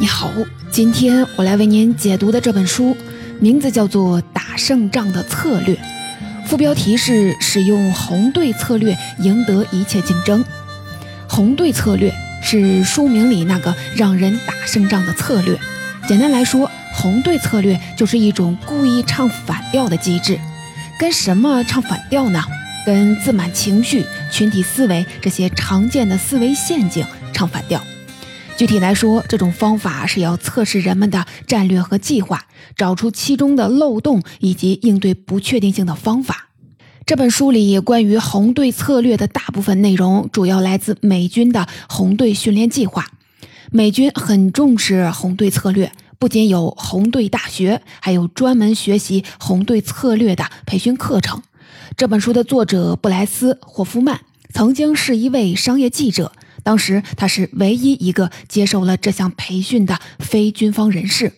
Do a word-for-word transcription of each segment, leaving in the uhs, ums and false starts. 你好，今天我来为您解读的这本书名字叫做《打胜仗的策略》，副标题是使用红队策略赢得一切竞争。红队策略是书名里那个让人打胜仗的策略。简单来说，红队策略就是一种故意唱反调的机制。跟什么唱反调呢？跟自满情绪、群体思维这些常见的思维陷阱唱反调。具体来说，这种方法是要测试人们的战略和计划，找出其中的漏洞以及应对不确定性的方法。这本书里关于红队策略的大部分内容主要来自美军的红队训练计划。美军很重视红队策略，不仅有红队大学，还有专门学习红队策略的培训课程。这本书的作者布莱斯·霍夫曼曾经是一位商业记者，当时他是唯一一个接受了这项培训的非军方人士。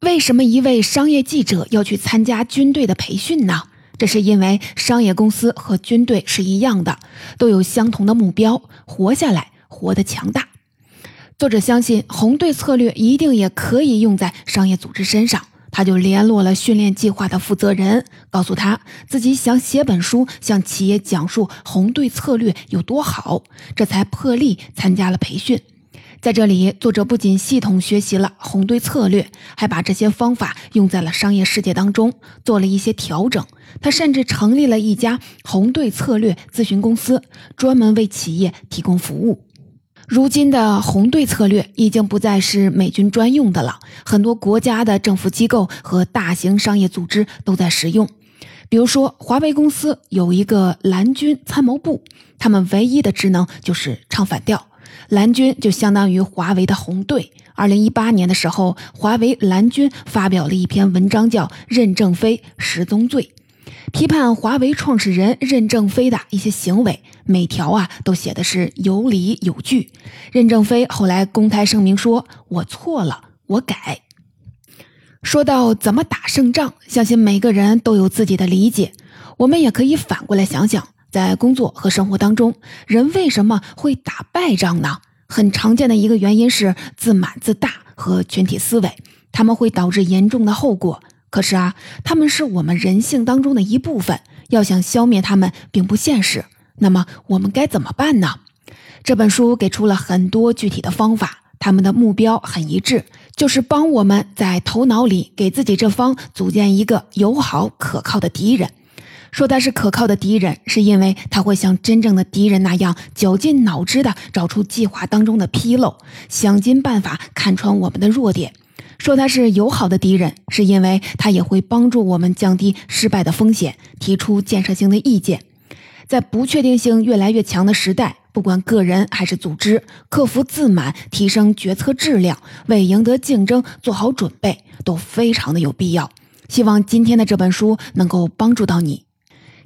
为什么一位商业记者要去参加军队的培训呢？这是因为商业公司和军队是一样的，都有相同的目标，活下来，活得强大。作者相信红队策略一定也可以用在商业组织身上，他就联络了训练计划的负责人，告诉他自己想写本书，向企业讲述红队策略有多好，这才破例参加了培训。在这里，作者不仅系统学习了红队策略，还把这些方法用在了商业世界当中，做了一些调整。他甚至成立了一家红队策略咨询公司，专门为企业提供服务。如今的红队策略已经不再是美军专用的了，很多国家的政府机构和大型商业组织都在使用。比如说，华为公司有一个蓝军参谋部，他们唯一的职能就是唱反调。蓝军就相当于华为的红队。二零一八年的时候，华为蓝军发表了一篇文章叫《任正非十宗罪》，批判华为创始人任正非的一些行为，每条啊都写的是有理有据。任正非后来公开声明说，我错了，我改。说到怎么打胜仗，相信每个人都有自己的理解。我们也可以反过来想想，在工作和生活当中，人为什么会打败仗呢？很常见的一个原因是自满自大和群体思维，他们会导致严重的后果。可是啊，他们是我们人性当中的一部分，要想消灭他们并不现实。那么我们该怎么办呢？这本书给出了很多具体的方法，他们的目标很一致，就是帮我们在头脑里给自己这方组建一个友好可靠的敌人。说他是可靠的敌人，是因为他会像真正的敌人那样绞尽脑汁地找出计划当中的纰漏，想尽办法看穿我们的弱点。说他是友好的敌人，是因为他也会帮助我们降低失败的风险，提出建设性的意见。在不确定性越来越强的时代，不管个人还是组织，克服自满，提升决策质量，为赢得竞争做好准备，都非常的有必要。希望今天的这本书能够帮助到你。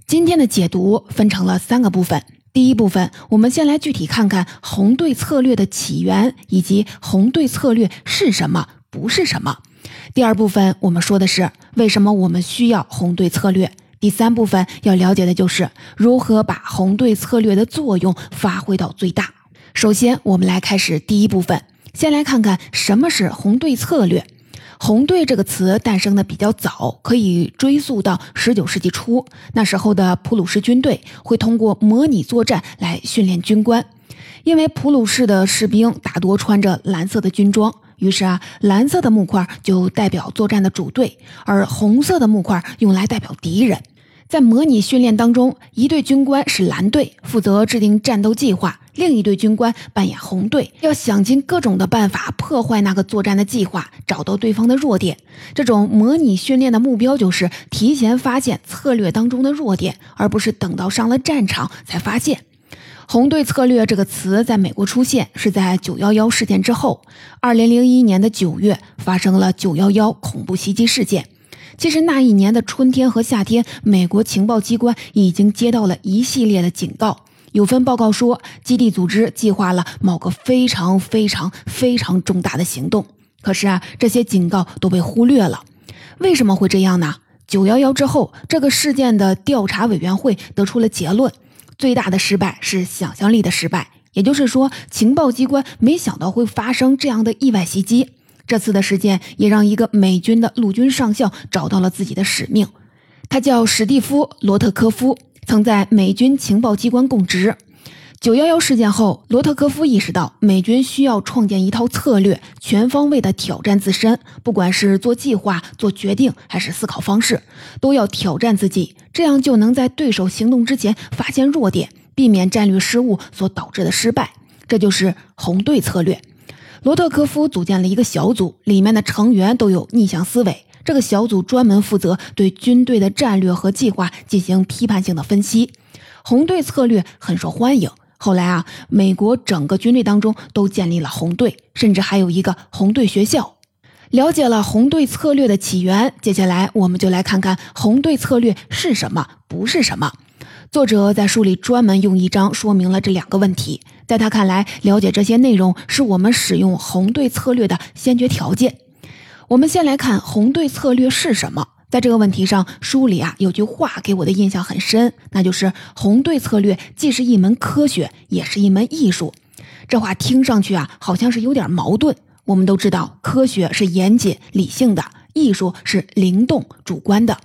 今天的解读分成了三个部分。第一部分，我们先来具体看看红队策略的起源，以及红队策略是什么，不是什么。第二部分，我们说的是为什么我们需要红队策略。第三部分要了解的就是如何把红队策略的作用发挥到最大。首先，我们来开始第一部分，先来看看什么是红队策略。红队这个词诞生的比较早，可以追溯到十九世纪初，那时候的普鲁士军队会通过模拟作战来训练军官。因为普鲁士的士兵大多穿着蓝色的军装，于是啊，蓝色的木块就代表作战的主队，而红色的木块用来代表敌人。在模拟训练当中，一队军官是蓝队，负责制定战斗计划，另一队军官扮演红队，要想尽各种的办法破坏那个作战的计划，找到对方的弱点。这种模拟训练的目标就是提前发现策略当中的弱点，而不是等到上了战场才发现。红队策略这个词在美国出现是在九一一事件之后。二零零一年的九月发生了九一一恐怖袭击事件。其实那一年的春天和夏天，美国情报机关已经接到了一系列的警告。有份报告说，基地组织计划了某个非常非常非常重大的行动。可是啊，这些警告都被忽略了。为什么会这样呢？九一一之后，这个事件的调查委员会得出了结论。最大的失败是想象力的失败，也就是说，情报机关没想到会发生这样的意外袭击。这次的事件也让一个美军的陆军上校找到了自己的使命。他叫史蒂夫·罗特科夫，曾在美军情报机关供职。九一一事件后，罗特科夫意识到美军需要创建一套策略，全方位的挑战自身，不管是做计划、做决定还是思考方式，都要挑战自己，这样就能在对手行动之前发现弱点，避免战略失误所导致的失败。这就是红队策略。罗特科夫组建了一个小组，里面的成员都有逆向思维。这个小组专门负责对军队的战略和计划进行批判性的分析。红队策略很受欢迎，后来啊，美国整个军队当中都建立了红队，甚至还有一个红队学校。了解了红队策略的起源，接下来我们就来看看红队策略是什么，不是什么。作者在书里专门用一章说明了这两个问题。在他看来，了解这些内容是我们使用红队策略的先决条件。我们先来看红队策略是什么。在这个问题上，书里啊有句话给我的印象很深，那就是红队策略既是一门科学，也是一门艺术。这话听上去啊好像是有点矛盾。我们都知道，科学是严谨理性的，艺术是灵动主观的。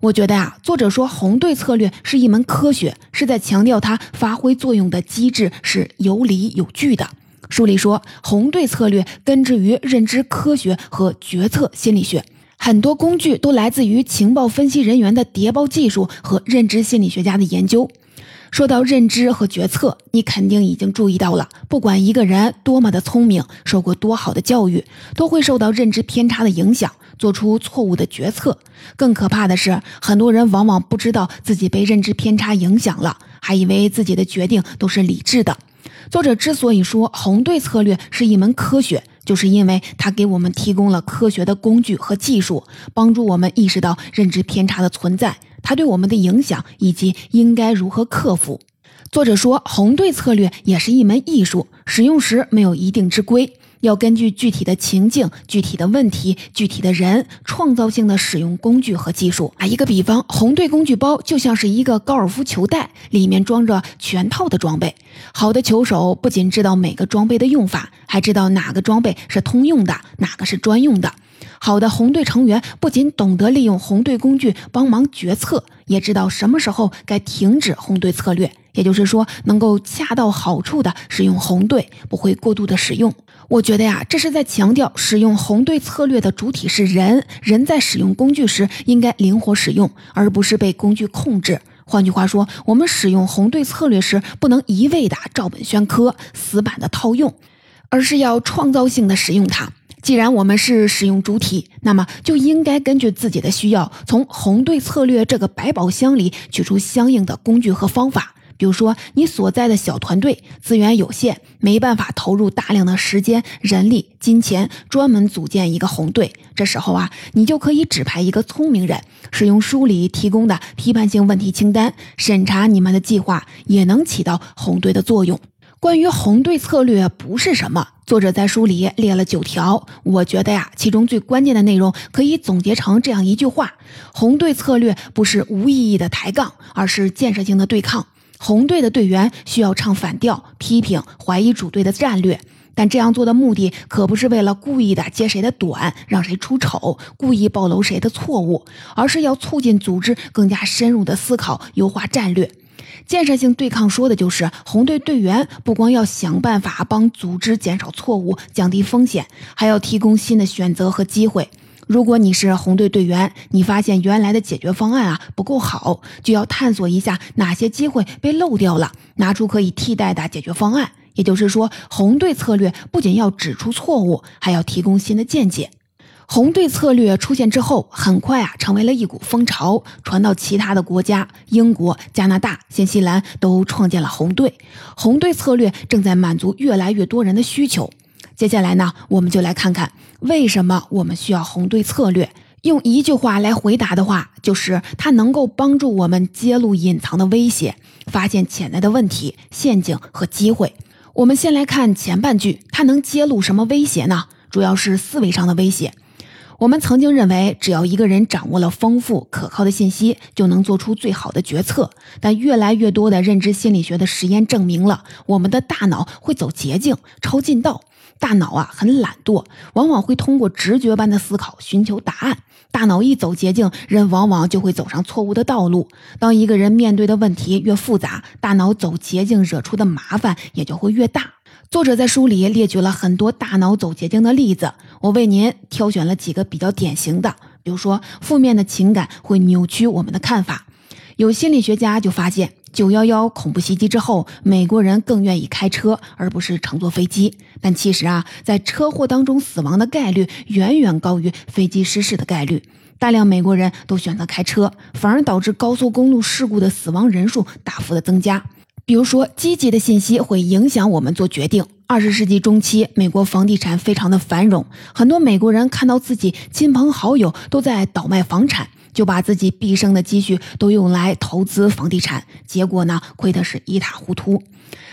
我觉得啊，作者说红队策略是一门科学，是在强调它发挥作用的机制是有理有据的。书里说，红队策略根植于认知科学和决策心理学，很多工具都来自于情报分析人员的谍报技术和认知心理学家的研究。说到认知和决策，你肯定已经注意到了，不管一个人多么的聪明，受过多好的教育，都会受到认知偏差的影响，做出错误的决策。更可怕的是，很多人往往不知道自己被认知偏差影响了，还以为自己的决定都是理智的。作者之所以说红队策略是一门科学，就是因为它给我们提供了科学的工具和技术，帮助我们意识到认知偏差的存在，它对我们的影响以及应该如何克服。作者说，红队策略也是一门艺术，使用时没有一定之规，要根据具体的情境、具体的问题、具体的人，创造性的使用工具和技术。打一个比方，红队工具包就像是一个高尔夫球袋，里面装着全套的装备。好的球手不仅知道每个装备的用法，还知道哪个装备是通用的，哪个是专用的。好的红队成员不仅懂得利用红队工具帮忙决策，也知道什么时候该停止红队策略，也就是说能够恰到好处的使用红队，不会过度的使用。我觉得呀，这是在强调使用红队策略的主体是人，人在使用工具时应该灵活使用，而不是被工具控制。换句话说，我们使用红队策略时不能一味的照本宣科，死板的套用，而是要创造性的使用它。既然我们是使用主体，那么就应该根据自己的需要，从红队策略这个百宝箱里取出相应的工具和方法。比如说，你所在的小团队资源有限，没办法投入大量的时间、人力、金钱专门组建一个红队，这时候啊，你就可以指派一个聪明人，使用书里提供的批判性问题清单审查你们的计划，也能起到红队的作用。关于红队策略不是什么，作者在书里列了九条，我觉得呀，其中最关键的内容可以总结成这样一句话：红队策略不是无意义的抬杠，而是建设性的对抗。红队的队员需要唱反调，批评、怀疑主队的战略，但这样做的目的可不是为了故意的揭谁的短，让谁出丑，故意暴露谁的错误，而是要促进组织更加深入的思考，优化战略。建设性对抗说的就是红队队员不光要想办法帮组织减少错误，降低风险，还要提供新的选择和机会。如果你是红队队员，你发现原来的解决方案啊不够好，就要探索一下哪些机会被漏掉了，拿出可以替代的解决方案。也就是说，红队策略不仅要指出错误，还要提供新的见解。红队策略出现之后，很快啊成为了一股风潮，传到其他的国家，英国、加拿大、新西兰都创建了红队。红队策略正在满足越来越多人的需求。接下来呢，我们就来看看为什么我们需要红队策略。用一句话来回答的话，就是它能够帮助我们揭露隐藏的威胁，发现潜在的问题、陷阱和机会。我们先来看前半句，它能揭露什么威胁呢？主要是思维上的威胁。我们曾经认为，只要一个人掌握了丰富可靠的信息，就能做出最好的决策。但越来越多的认知心理学的实验证明了，我们的大脑会走捷径、抄近道。大脑啊很懒惰，往往会通过直觉般的思考寻求答案。大脑一走捷径，人往往就会走上错误的道路。当一个人面对的问题越复杂，大脑走捷径惹出的麻烦也就会越大。作者在书里列举了很多大脑走捷径的例子，我为您挑选了几个比较典型的。比如说，负面的情感会扭曲我们的看法。有心理学家就发现，九一一恐怖袭击之后，美国人更愿意开车而不是乘坐飞机。但其实啊，在车祸当中死亡的概率远远高于飞机失事的概率。大量美国人都选择开车，反而导致高速公路事故的死亡人数大幅的增加。比如说，积极的信息会影响我们做决定。二十世纪中期，美国房地产非常的繁荣，很多美国人看到自己亲朋好友都在倒卖房产，就把自己毕生的积蓄都用来投资房地产，结果呢，亏得是一塌糊涂。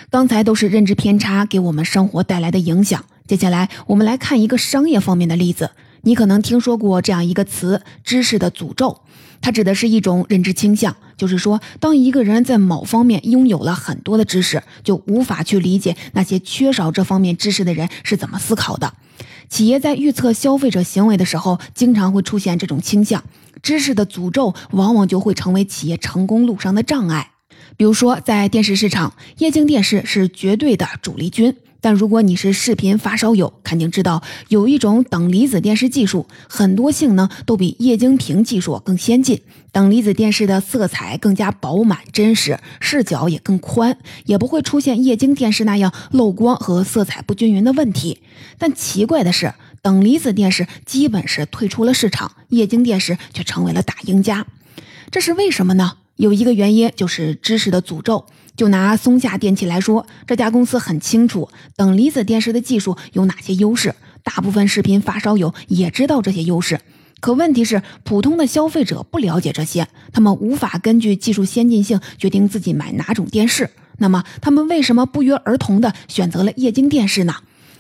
刚才都是认知偏差给我们生活带来的影响，接下来我们来看一个商业方面的例子。你可能听说过这样一个词，知识的诅咒。它指的是一种认知倾向，就是说，当一个人在某方面拥有了很多的知识，就无法去理解那些缺少这方面知识的人是怎么思考的。企业在预测消费者行为的时候，经常会出现这种倾向。知识的诅咒往往就会成为企业成功路上的障碍。比如说，在电视市场，液晶电视是绝对的主力军。但如果你是视频发烧友，肯定知道有一种等离子电视技术，很多性能都比液晶屏技术更先进。等离子电视的色彩更加饱满真实，视角也更宽，也不会出现液晶电视那样漏光和色彩不均匀的问题。但奇怪的是，等离子电视基本是退出了市场，液晶电视却成为了大赢家。这是为什么呢？有一个原因就是知识的诅咒。就拿松下电器来说，这家公司很清楚等离子电视的技术有哪些优势，大部分视频发烧友也知道这些优势。可问题是，普通的消费者不了解这些，他们无法根据技术先进性决定自己买哪种电视。那么他们为什么不约而同地选择了液晶电视呢？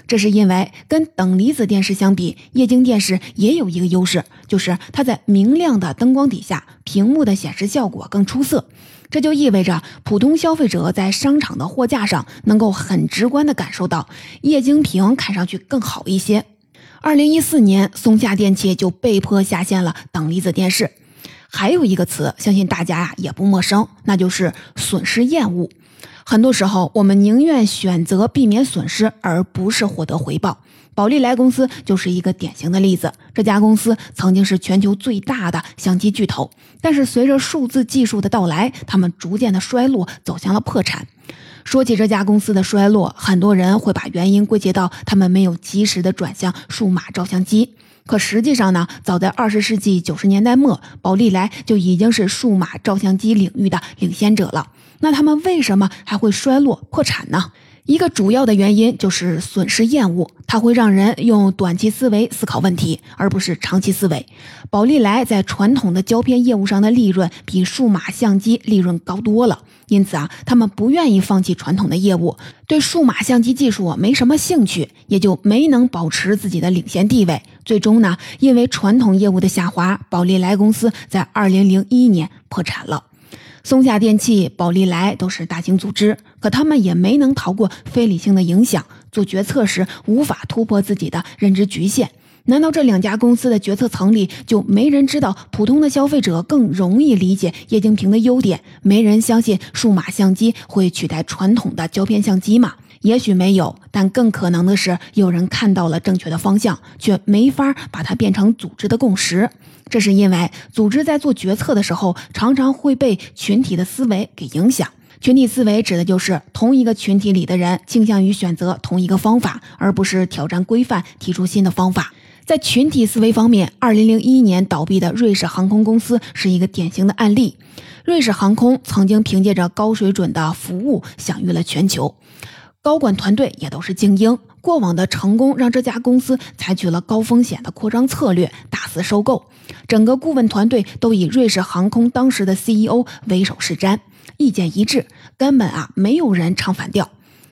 这是因为跟等离子电视相比，液晶电视也有一个优势，就是它在明亮的灯光底下，屏幕的显示效果更出色。这就意味着普通消费者在商场的货架上能够很直观地感受到液晶屏看上去更好一些。二零一四年，松下电器就被迫下线了等离子电视。还有一个词，相信大家也不陌生，那就是损失厌恶。很多时候，我们宁愿选择避免损失，而不是获得回报。宝丽来公司就是一个典型的例子。这家公司曾经是全球最大的相机巨头，但是随着数字技术的到来，他们逐渐的衰落，走向了破产。说起这家公司的衰落，很多人会把原因归结到他们没有及时的转向数码照相机。可实际上呢，早在二十世纪九十年代末，宝丽来就已经是数码照相机领域的领先者了。那他们为什么还会衰落破产呢？一个主要的原因就是损失厌恶，它会让人用短期思维思考问题，而不是长期思维。宝丽来在传统的胶片业务上的利润比数码相机利润高多了，因此啊，他们不愿意放弃传统的业务，对数码相机技术没什么兴趣，也就没能保持自己的领先地位。最终呢，因为传统业务的下滑，宝丽来公司在二零零一年破产了。松下电器、宝丽来都是大型组织，可他们也没能逃过非理性的影响，做决策时无法突破自己的认知局限。难道这两家公司的决策层里就没人知道普通的消费者更容易理解液晶屏的优点，没人相信数码相机会取代传统的胶片相机吗？也许没有，但更可能的是，有人看到了正确的方向，却没法把它变成组织的共识。这是因为组织在做决策的时候，常常会被群体的思维给影响。群体思维指的就是同一个群体里的人倾向于选择同一个方法，而不是挑战规范，提出新的方法。在群体思维方面，二零零一年倒闭的瑞士航空公司是一个典型的案例。瑞士航空曾经凭借着高水准的服务享誉了全球，高管团队也都是精英。过往的成功让这家公司采取了高风险的扩张策略，大肆收购，整个顾问团队都以瑞士航空当时的 C E O 为首是瞻，意见一致，根本啊没有人唱反调。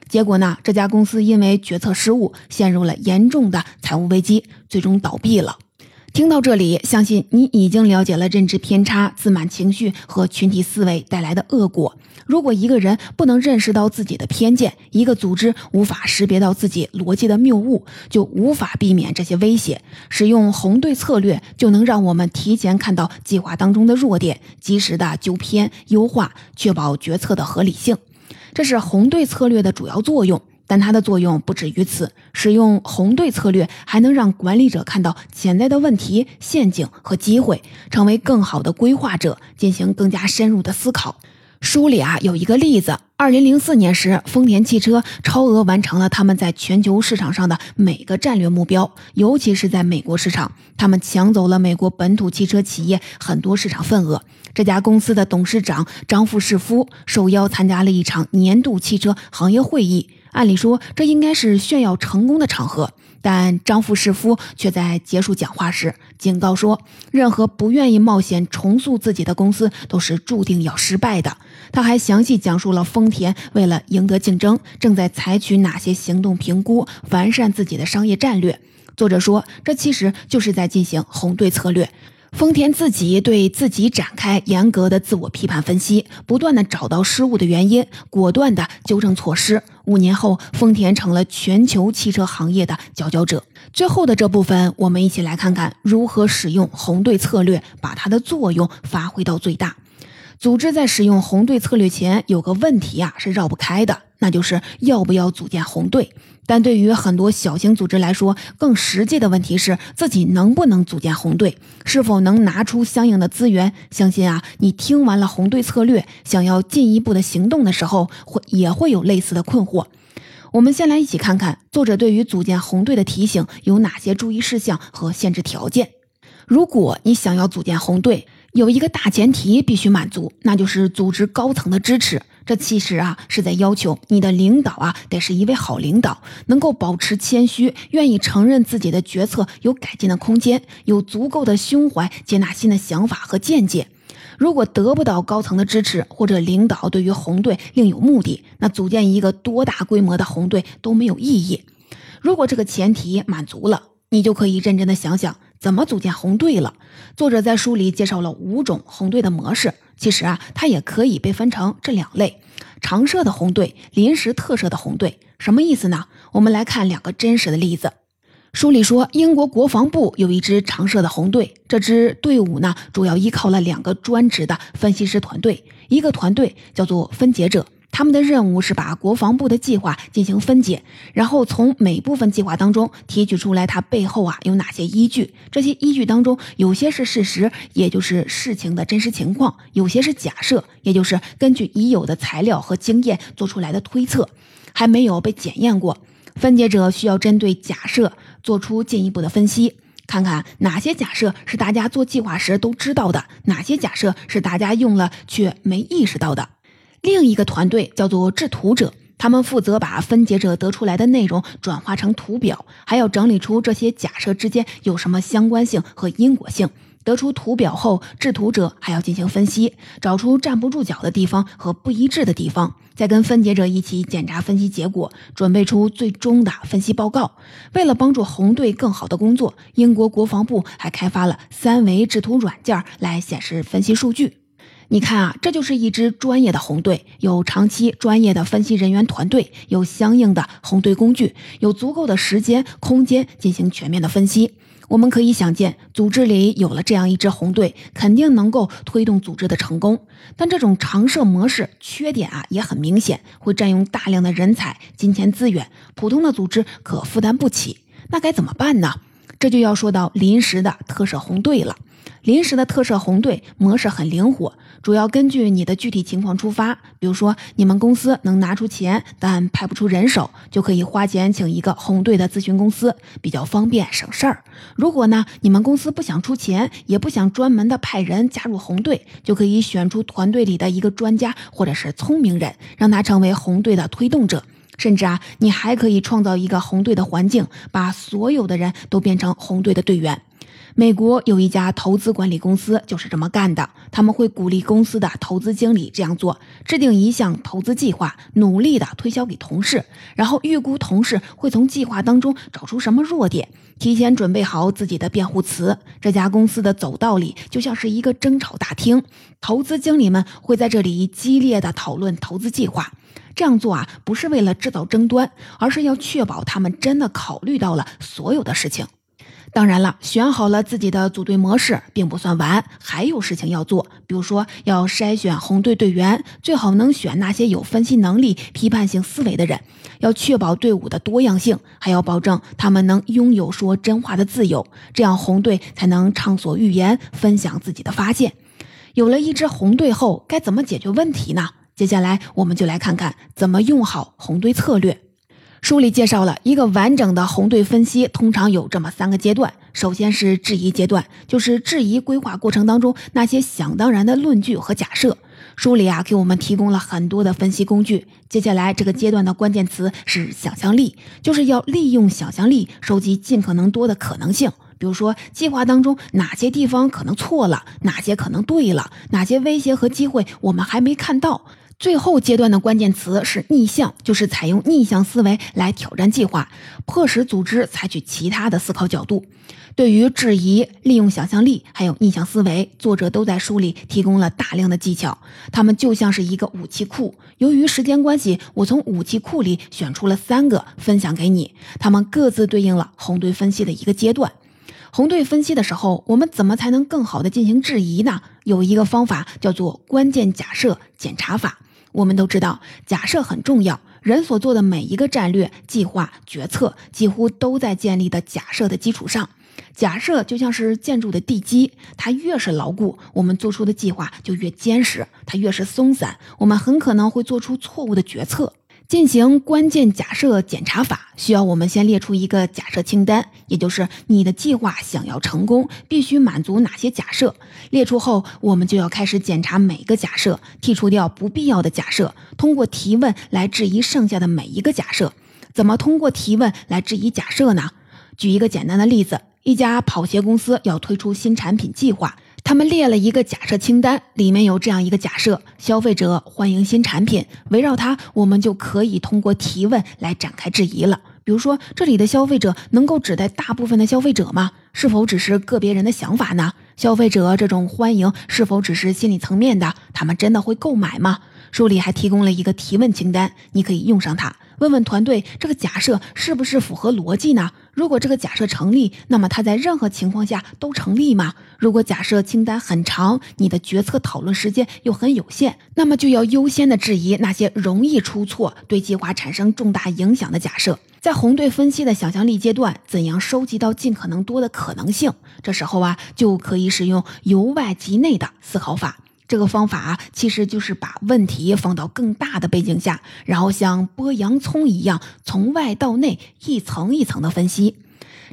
结果呢，这家公司因为决策失误陷入了严重的财务危机，最终倒闭了。听到这里，相信你已经了解了认知偏差、自满情绪和群体思维带来的恶果。如果一个人不能认识到自己的偏见，一个组织无法识别到自己逻辑的谬误，就无法避免这些威胁。使用红队策略，就能让我们提前看到计划当中的弱点，及时的纠偏、优化，确保决策的合理性。这是红队策略的主要作用。但它的作用不止于此，使用红队策略还能让管理者看到潜在的问题、陷阱和机会，成为更好的规划者，进行更加深入的思考。书里啊有一个例子，二零零四年时，丰田汽车超额完成了他们在全球市场上的每个战略目标，尤其是在美国市场，他们抢走了美国本土汽车企业很多市场份额。这家公司的董事长张富士夫受邀参加了一场年度汽车行业会议，按理说这应该是炫耀成功的场合，但张富士夫却在结束讲话时警告说，任何不愿意冒险重塑自己的公司都是注定要失败的。他还详细讲述了丰田为了赢得竞争，正在采取哪些行动评估，完善自己的商业战略。作者说，这其实就是在进行红队策略。丰田自己对自己展开严格的自我批判分析，不断地找到失误的原因，果断地纠正措施。五年后，丰田成了全球汽车行业的佼佼者。最后的这部分，我们一起来看看如何使用红队策略，把它的作用发挥到最大。组织在使用红队策略前，有个问题啊是绕不开的，那就是要不要组建红队。但对于很多小型组织来说，更实际的问题是自己能不能组建红队，是否能拿出相应的资源。相信啊，你听完了红队策略，想要进一步的行动的时候，会也会有类似的困惑。我们先来一起看看作者对于组建红队的提醒有哪些注意事项和限制条件。如果你想要组建红队，有一个大前提必须满足，那就是组织高层的支持。这其实啊是在要求你的领导啊得是一位好领导，能够保持谦虚，愿意承认自己的决策有改进的空间，有足够的胸怀接纳新的想法和见解。如果得不到高层的支持，或者领导对于红队另有目的，那组建一个多大规模的红队都没有意义。如果这个前提满足了，你就可以认真的想想怎么组建红队了。作者在书里介绍了五种红队的模式，其实啊，它也可以被分成这两类：常设的红队、临时特设的红队。什么意思呢？我们来看两个真实的例子。书里说，英国国防部有一支常设的红队，这支队伍呢，主要依靠了两个专职的分析师团队，一个团队叫做分解者。他们的任务是把国防部的计划进行分解，然后从每部分计划当中提取出来它背后啊有哪些依据。这些依据当中，有些是事实，也就是事情的真实情况，有些是假设，也就是根据已有的材料和经验做出来的推测，还没有被检验过。分解者需要针对假设做出进一步的分析，看看哪些假设是大家做计划时都知道的，哪些假设是大家用了却没意识到的。另一个团队叫做制图者，他们负责把分解者得出来的内容转化成图表，还要整理出这些假设之间有什么相关性和因果性。得出图表后，制图者还要进行分析，找出站不住脚的地方和不一致的地方，再跟分解者一起检查分析结果，准备出最终的分析报告。为了帮助红队更好的工作，英国国防部还开发了三维制图软件来显示分析数据。你看啊，这就是一支专业的红队，有长期专业的分析人员团队，有相应的红队工具，有足够的时间、空间进行全面的分析。我们可以想见，组织里有了这样一支红队，肯定能够推动组织的成功。但这种常设模式缺点啊也很明显，会占用大量的人才、金钱资源，普通的组织可负担不起。那该怎么办呢？这就要说到临时的特设红队了。临时的特设红队模式很灵活，主要根据你的具体情况出发。比如说，你们公司能拿出钱，但派不出人手，就可以花钱请一个红队的咨询公司，比较方便省事儿。如果呢，你们公司不想出钱，也不想专门的派人加入红队，就可以选出团队里的一个专家或者是聪明人，让他成为红队的推动者。甚至啊，你还可以创造一个红队的环境，把所有的人都变成红队的队员。美国有一家投资管理公司就是这么干的，他们会鼓励公司的投资经理这样做，制定一项投资计划，努力的推销给同事，然后预估同事会从计划当中找出什么弱点，提前准备好自己的辩护词。这家公司的走道里就像是一个争吵大厅，投资经理们会在这里激烈的讨论投资计划。这样做啊，不是为了制造争端，而是要确保他们真的考虑到了所有的事情。当然了，选好了自己的组队模式并不算完，还有事情要做，比如说要筛选红队队员，最好能选那些有分析能力、批判性思维的人，要确保队伍的多样性，还要保证他们能拥有说真话的自由，这样红队才能畅所欲言，分享自己的发现。有了一支红队后，该怎么解决问题呢？接下来我们就来看看怎么用好红队策略。书里介绍了一个完整的红队分析，通常有这么三个阶段。首先是质疑阶段，就是质疑规划过程当中那些想当然的论据和假设。书里啊给我们提供了很多的分析工具。接下来这个阶段的关键词是想象力，就是要利用想象力收集尽可能多的可能性。比如说计划当中哪些地方可能错了，哪些可能对了，哪些威胁和机会我们还没看到。最后阶段的关键词是逆向，就是采用逆向思维来挑战计划，迫使组织采取其他的思考角度。对于质疑、利用想象力还有逆向思维，作者都在书里提供了大量的技巧，他们就像是一个武器库。由于时间关系，我从武器库里选出了三个分享给你，他们各自对应了红队分析的一个阶段。红队分析的时候，我们怎么才能更好的进行质疑呢？有一个方法叫做关键假设检查法。我们都知道，假设很重要，人所做的每一个战略、计划、决策几乎都在建立的假设的基础上。假设就像是建筑的地基，它越是牢固，我们做出的计划就越坚实，它越是松散，我们很可能会做出错误的决策。进行关键假设检查法，需要我们先列出一个假设清单，也就是你的计划想要成功，必须满足哪些假设。列出后，我们就要开始检查每个假设，剔除掉不必要的假设，通过提问来质疑剩下的每一个假设。怎么通过提问来质疑假设呢？举一个简单的例子，一家跑鞋公司要推出新产品计划，他们列了一个假设清单，里面有这样一个假设：消费者欢迎新产品。围绕它，我们就可以通过提问来展开质疑了。比如说，这里的消费者能够指代大部分的消费者吗？是否只是个别人的想法呢？消费者这种欢迎是否只是心理层面的？他们真的会购买吗？书里还提供了一个提问清单，你可以用上它，问问团队这个假设是不是符合逻辑呢？如果这个假设成立，那么它在任何情况下都成立吗？如果假设清单很长，你的决策讨论时间又很有限，那么就要优先的质疑那些容易出错、对计划产生重大影响的假设。在红队分析的想象力阶段，怎样收集到尽可能多的可能性？这时候啊，就可以使用由外及内的思考法。这个方法啊，其实就是把问题放到更大的背景下，然后像剥洋葱一样从外到内一层一层的分析。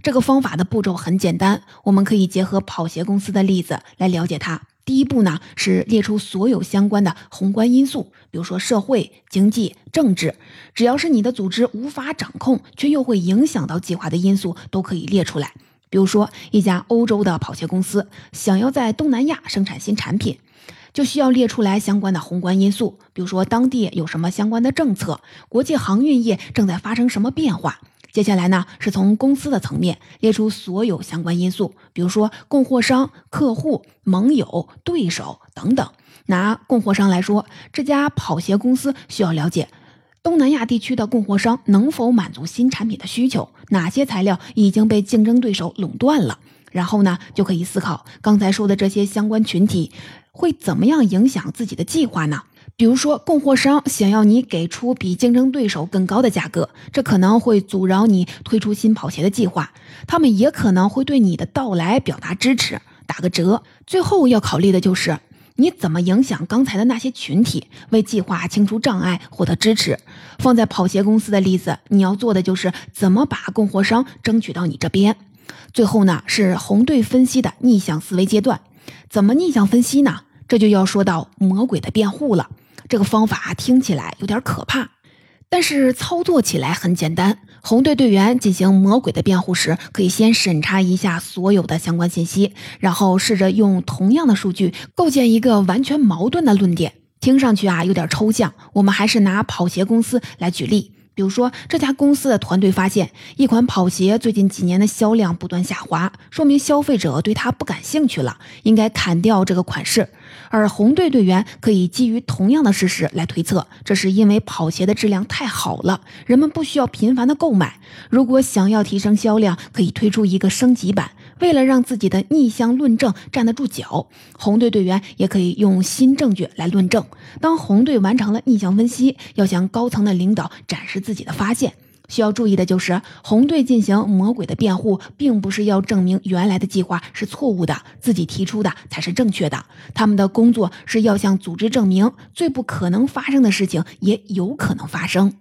这个方法的步骤很简单，我们可以结合跑鞋公司的例子来了解它。第一步呢，是列出所有相关的宏观因素，比如说社会、经济、政治，只要是你的组织无法掌控却又会影响到计划的因素都可以列出来。比如说一家欧洲的跑鞋公司想要在东南亚生产新产品，就需要列出来相关的宏观因素，比如说当地有什么相关的政策，国际航运业正在发生什么变化。接下来呢，是从公司的层面列出所有相关因素，比如说供货商、客户、盟友、对手等等。拿供货商来说，这家跑鞋公司需要了解东南亚地区的供货商能否满足新产品的需求，哪些材料已经被竞争对手垄断了。然后呢，就可以思考刚才说的这些相关群体会怎么样影响自己的计划呢？比如说，供货商想要你给出比竞争对手更高的价格，这可能会阻挠你推出新跑鞋的计划，他们也可能会对你的到来表达支持，打个折。最后要考虑的就是你怎么影响刚才的那些群体，为计划清除障碍，获得支持。放在跑鞋公司的例子，你要做的就是怎么把供货商争取到你这边。最后呢，是红队分析的逆向思维阶段。怎么逆向分析呢？这就要说到魔鬼的辩护了。这个方法听起来有点可怕。但是操作起来很简单，红队队员进行魔鬼的辩护时，可以先审查一下所有的相关信息，然后试着用同样的数据构建一个完全矛盾的论点。听上去啊有点抽象，我们还是拿跑鞋公司来举例。比如说，这家公司的团队发现一款跑鞋最近几年的销量不断下滑，说明消费者对它不感兴趣了，应该砍掉这个款式。而红队队员可以基于同样的事实来推测，这是因为跑鞋的质量太好了，人们不需要频繁的购买。如果想要提升销量，可以推出一个升级版。为了让自己的逆向论证站得住脚，红队队员也可以用新证据来论证。当红队完成了逆向分析，要向高层的领导展示自己的发现。需要注意的就是，红队进行魔鬼的辩护，并不是要证明原来的计划是错误的，自己提出的才是正确的。他们的工作是要向组织证明，最不可能发生的事情也有可能发生。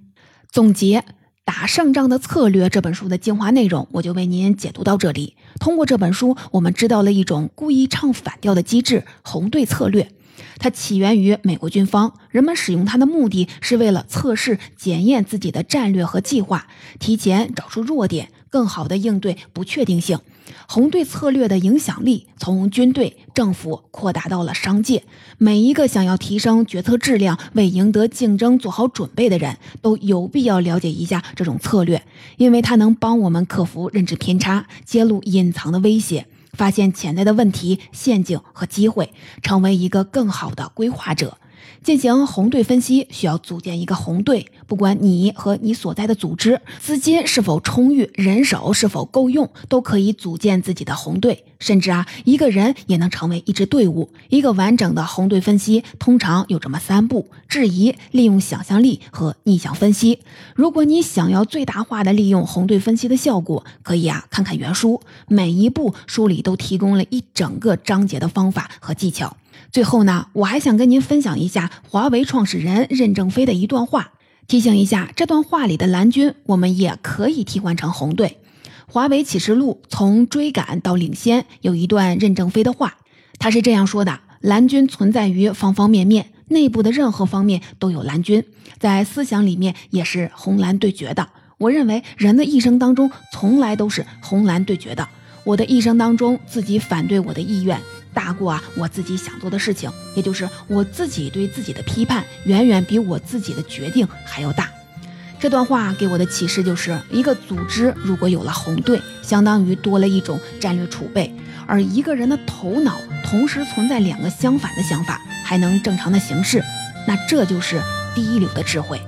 总结打胜仗的策略这本书的精华内容，我就为您解读到这里。通过这本书，我们知道了一种故意唱反调的机制——红队策略。它起源于美国军方，人们使用它的目的是为了测试、检验自己的战略和计划，提前找出弱点，更好地应对不确定性。红队策略的影响力从军队、政府扩大到了商界，每一个想要提升决策质量、为赢得竞争做好准备的人都有必要了解一下这种策略，因为它能帮我们克服认知偏差，揭露隐藏的威胁，发现潜在的问题、陷阱和机会，成为一个更好的规划者。进行红队分析需要组建一个红队，不管你和你所在的组织资金是否充裕，人手是否够用，都可以组建自己的红队。甚至啊，一个人也能成为一支队伍。一个完整的红队分析通常有这么三步：质疑、利用想象力和逆向分析。如果你想要最大化的利用红队分析的效果，可以啊看看原书，每一步书里都提供了一整个章节的方法和技巧。最后呢，我还想跟您分享一下华为创始人任正非的一段话，提醒一下这段话里的蓝军，我们也可以替换成红队。华为启示录从追赶到领先有一段任正非的话，他是这样说的：蓝军存在于方方面面，内部的任何方面都有蓝军，在思想里面也是红蓝对决的。我认为人的一生当中从来都是红蓝对决的，我的一生当中自己反对我的意愿大过啊我自己想做的事情，也就是我自己对自己的批判远远比我自己的决定还要大。这段话给我的启示就是，一个组织如果有了红队，相当于多了一种战略储备，而一个人的头脑同时存在两个相反的想法，还能正常的行事，那这就是第一流的智慧。